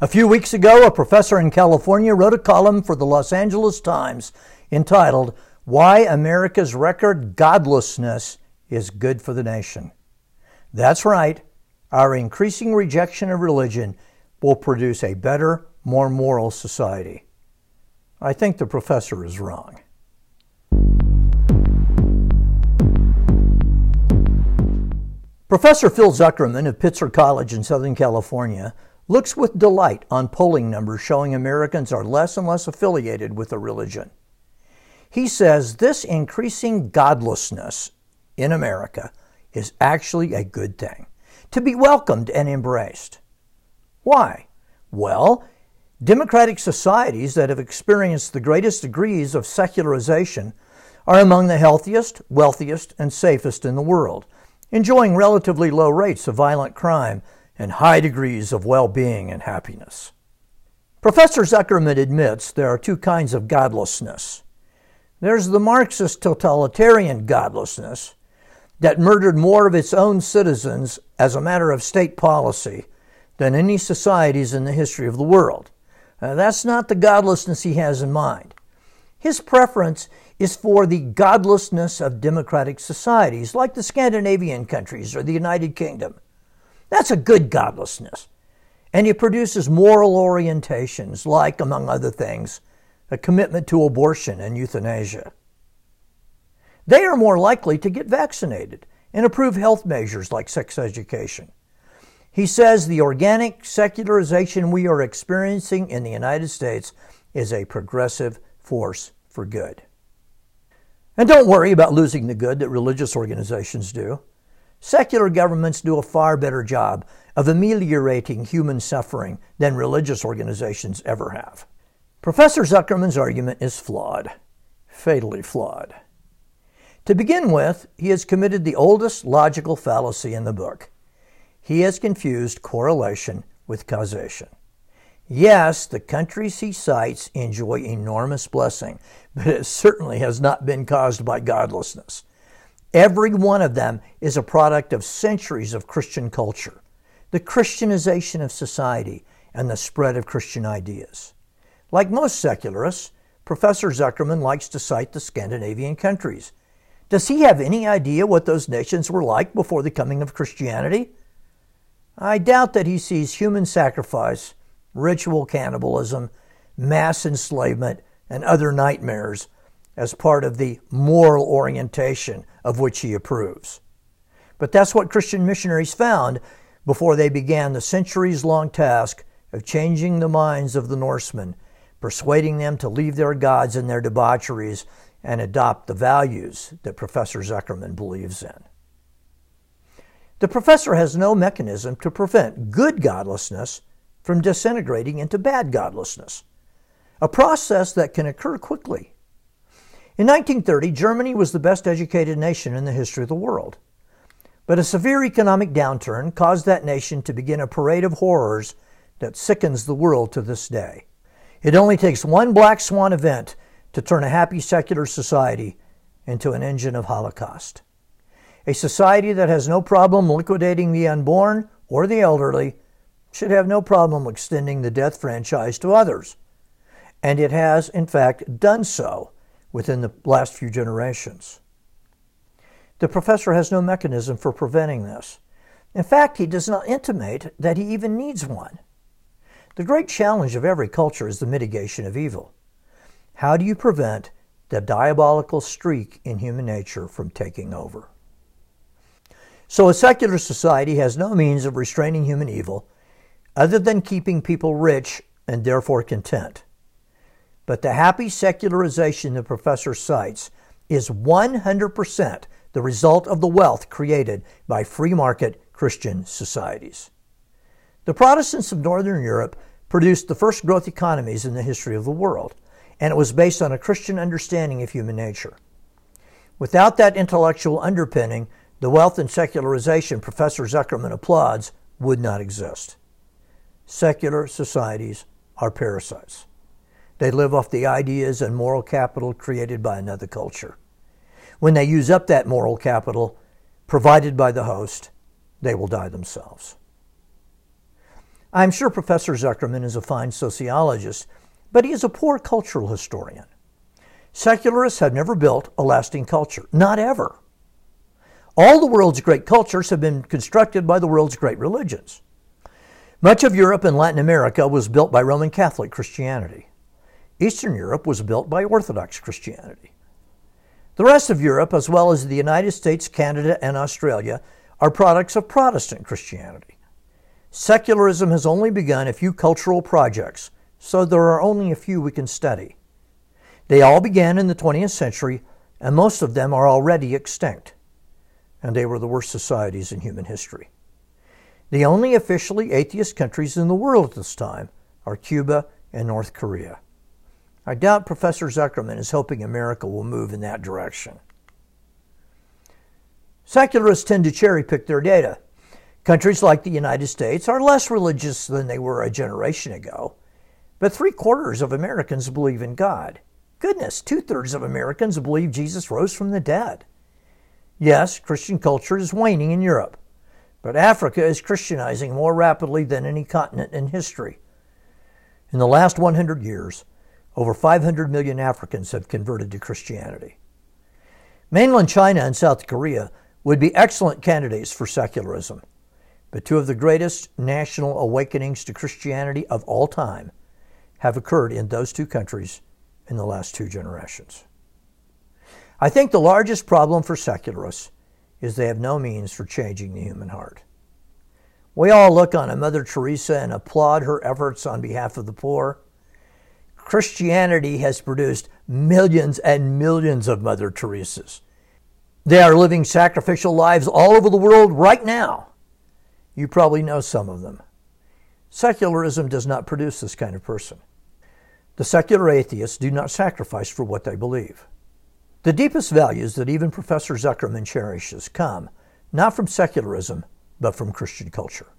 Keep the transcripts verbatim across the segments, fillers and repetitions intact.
A few weeks ago, a professor in California wrote a column for the Los Angeles Times entitled, "Why America's Record Godlessness is Good for the Nation." That's right, our increasing rejection of religion will produce a better, more moral society. I think the professor is wrong. Professor Phil Zuckerman of Pitzer College in Southern California looks with delight on polling numbers showing Americans are less and less affiliated with a religion. He says this increasing godlessness in America is actually a good thing, to be welcomed and embraced. Why? Well, democratic societies that have experienced the greatest degrees of secularization are among the healthiest, wealthiest, and safest in the world, enjoying relatively low rates of violent crime and high degrees of well-being and happiness. Professor Zuckerman admits there are two kinds of godlessness. There's the Marxist totalitarian godlessness that murdered more of its own citizens as a matter of state policy than any societies in the history of the world. Now, that's not the godlessness he has in mind. His preference is for the godlessness of democratic societies like the Scandinavian countries or the United Kingdom. That's a good godlessness, and it produces moral orientations like, among other things, a commitment to abortion and euthanasia. They are more likely to get vaccinated and approve health measures like sex education. He says the organic secularization we are experiencing in the United States is a progressive force for good. And don't worry about losing the good that religious organizations do. Secular governments do a far better job of ameliorating human suffering than religious organizations ever have. Professor Zuckerman's argument is flawed, fatally flawed. To begin with, he has committed the oldest logical fallacy in the book. He has confused correlation with causation. Yes, the countries he cites enjoy enormous blessing, but it certainly has not been caused by godlessness. Every one of them is a product of centuries of Christian culture, the Christianization of society, and the spread of Christian ideas. Like most secularists, Professor Zuckerman likes to cite the Scandinavian countries. Does he have any idea what those nations were like before the coming of Christianity? I doubt that he sees human sacrifice, ritual cannibalism, mass enslavement, and other nightmares as part of the moral orientation of which he approves. But that's what Christian missionaries found before they began the centuries-long task of changing the minds of the Norsemen, persuading them to leave their gods and their debaucheries and adopt the values that Professor Zuckerman believes in. The professor has no mechanism to prevent good godlessness from disintegrating into bad godlessness, a process that can occur quickly. In nineteen thirty, Germany was the best educated nation in the history of the world. But a severe economic downturn caused that nation to begin a parade of horrors that sickens the world to this day. It only takes one black swan event to turn a happy secular society into an engine of Holocaust. A society that has no problem liquidating the unborn or the elderly should have no problem extending the death franchise to others. And it has, in fact, done so within the last few generations. The professor has no mechanism for preventing this. In fact, he does not intimate that he even needs one. The great challenge of every culture is the mitigation of evil. How do you prevent the diabolical streak in human nature from taking over? So a secular society has no means of restraining human evil other than keeping people rich and therefore content. But the happy secularization the professor cites is one hundred percent the result of the wealth created by free market Christian societies. The Protestants of Northern Europe produced the first growth economies in the history of the world, and it was based on a Christian understanding of human nature. Without that intellectual underpinning, the wealth and secularization Professor Zuckerman applauds would not exist. Secular societies are parasites. They live off the ideas and moral capital created by another culture. When they use up that moral capital provided by the host, they will die themselves. I'm sure Professor Zuckerman is a fine sociologist, but he is a poor cultural historian. Secularists have never built a lasting culture, not ever. All the world's great cultures have been constructed by the world's great religions. Much of Europe and Latin America was built by Roman Catholic Christianity. Eastern Europe was built by Orthodox Christianity. The rest of Europe, as well as the United States, Canada, and Australia, are products of Protestant Christianity. Secularism has only begun a few cultural projects, so there are only a few we can study. They all began in the twentieth century, and most of them are already extinct. And they were the worst societies in human history. The only officially atheist countries in the world at this time are Cuba and North Korea. I doubt Professor Zuckerman is hoping America will move in that direction. Secularists tend to cherry-pick their data. Countries like the United States are less religious than they were a generation ago, but three-quarters of Americans believe in God. Goodness, two-thirds of Americans believe Jesus rose from the dead. Yes, Christian culture is waning in Europe, but Africa is Christianizing more rapidly than any continent in history. In the last one hundred years, over five hundred million Africans have converted to Christianity. Mainland China and South Korea would be excellent candidates for secularism, but two of the greatest national awakenings to Christianity of all time have occurred in those two countries in the last two generations. I think the largest problem for secularists is they have no means for changing the human heart. We all look on a Mother Teresa and applaud her efforts on behalf of the poor. Christianity has produced millions and millions of Mother Teresas. They are living sacrificial lives all over the world right now. You probably know some of them. Secularism does not produce this kind of person. The secular atheists do not sacrifice for what they believe. The deepest values that even Professor Zuckerman cherishes come not from secularism, but from Christian culture.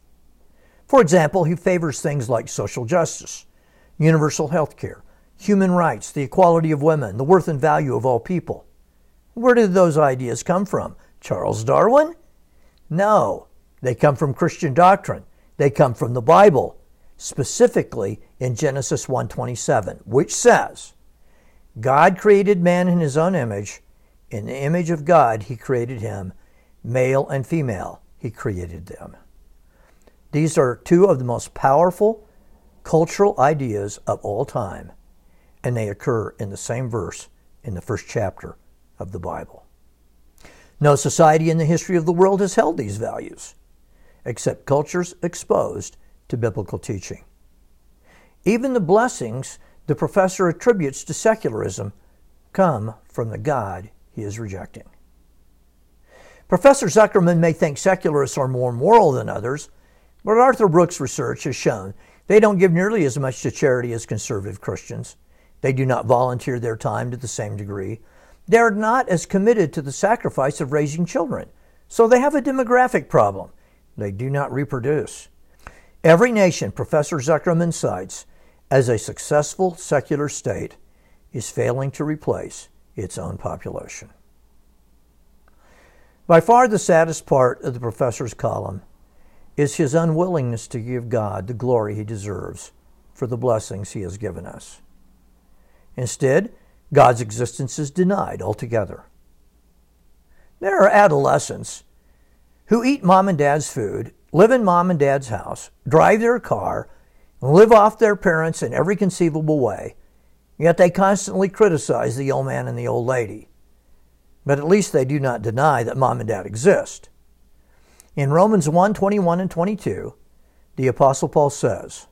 For example, he favors things like social justice, universal health care, human rights, the equality of women, the worth and value of all people. Where did those ideas come from? Charles Darwin? No. They come from Christian doctrine. They come from the Bible, specifically in Genesis one twenty-seven, which says, God created man in his own image. In the image of God, he created him. Male and female, he created them. These are two of the most powerful cultural ideas of all time, and they occur in the same verse in the first chapter of the Bible. No society in the history of the world has held these values, except cultures exposed to biblical teaching. Even the blessings the professor attributes to secularism come from the God he is rejecting. Professor Zuckerman may think secularists are more moral than others, but Arthur Brooks' research has shown they don't give nearly as much to charity as conservative Christians. They do not volunteer their time to the same degree. They are not as committed to the sacrifice of raising children, so they have a demographic problem. They do not reproduce. Every nation Professor Zuckerman cites as a successful secular state is failing to replace its own population. By far the saddest part of the professor's column is his unwillingness to give God the glory he deserves for the blessings he has given us. Instead, God's existence is denied altogether. There are adolescents who eat mom and dad's food, live in mom and dad's house, drive their car, live off their parents in every conceivable way, yet they constantly criticize the old man and the old lady. But at least they do not deny that mom and dad exist. In Romans one, twenty-one and twenty-two, the Apostle Paul says,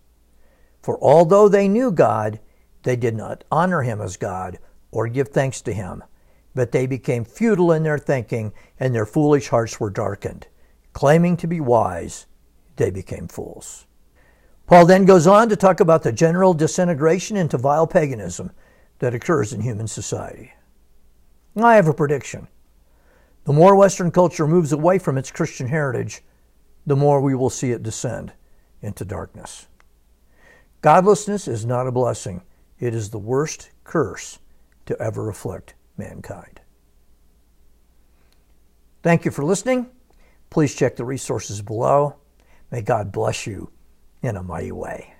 "For although they knew God, they did not honor him as God or give thanks to him, but they became futile in their thinking, and their foolish hearts were darkened. Claiming to be wise, they became fools." Paul then goes on to talk about the general disintegration into vile paganism that occurs in human society. I have a prediction. The more Western culture moves away from its Christian heritage, the more we will see it descend into darkness. Godlessness is not a blessing. It is the worst curse to ever afflict mankind. Thank you for listening. Please check the resources below. May God bless you in a mighty way.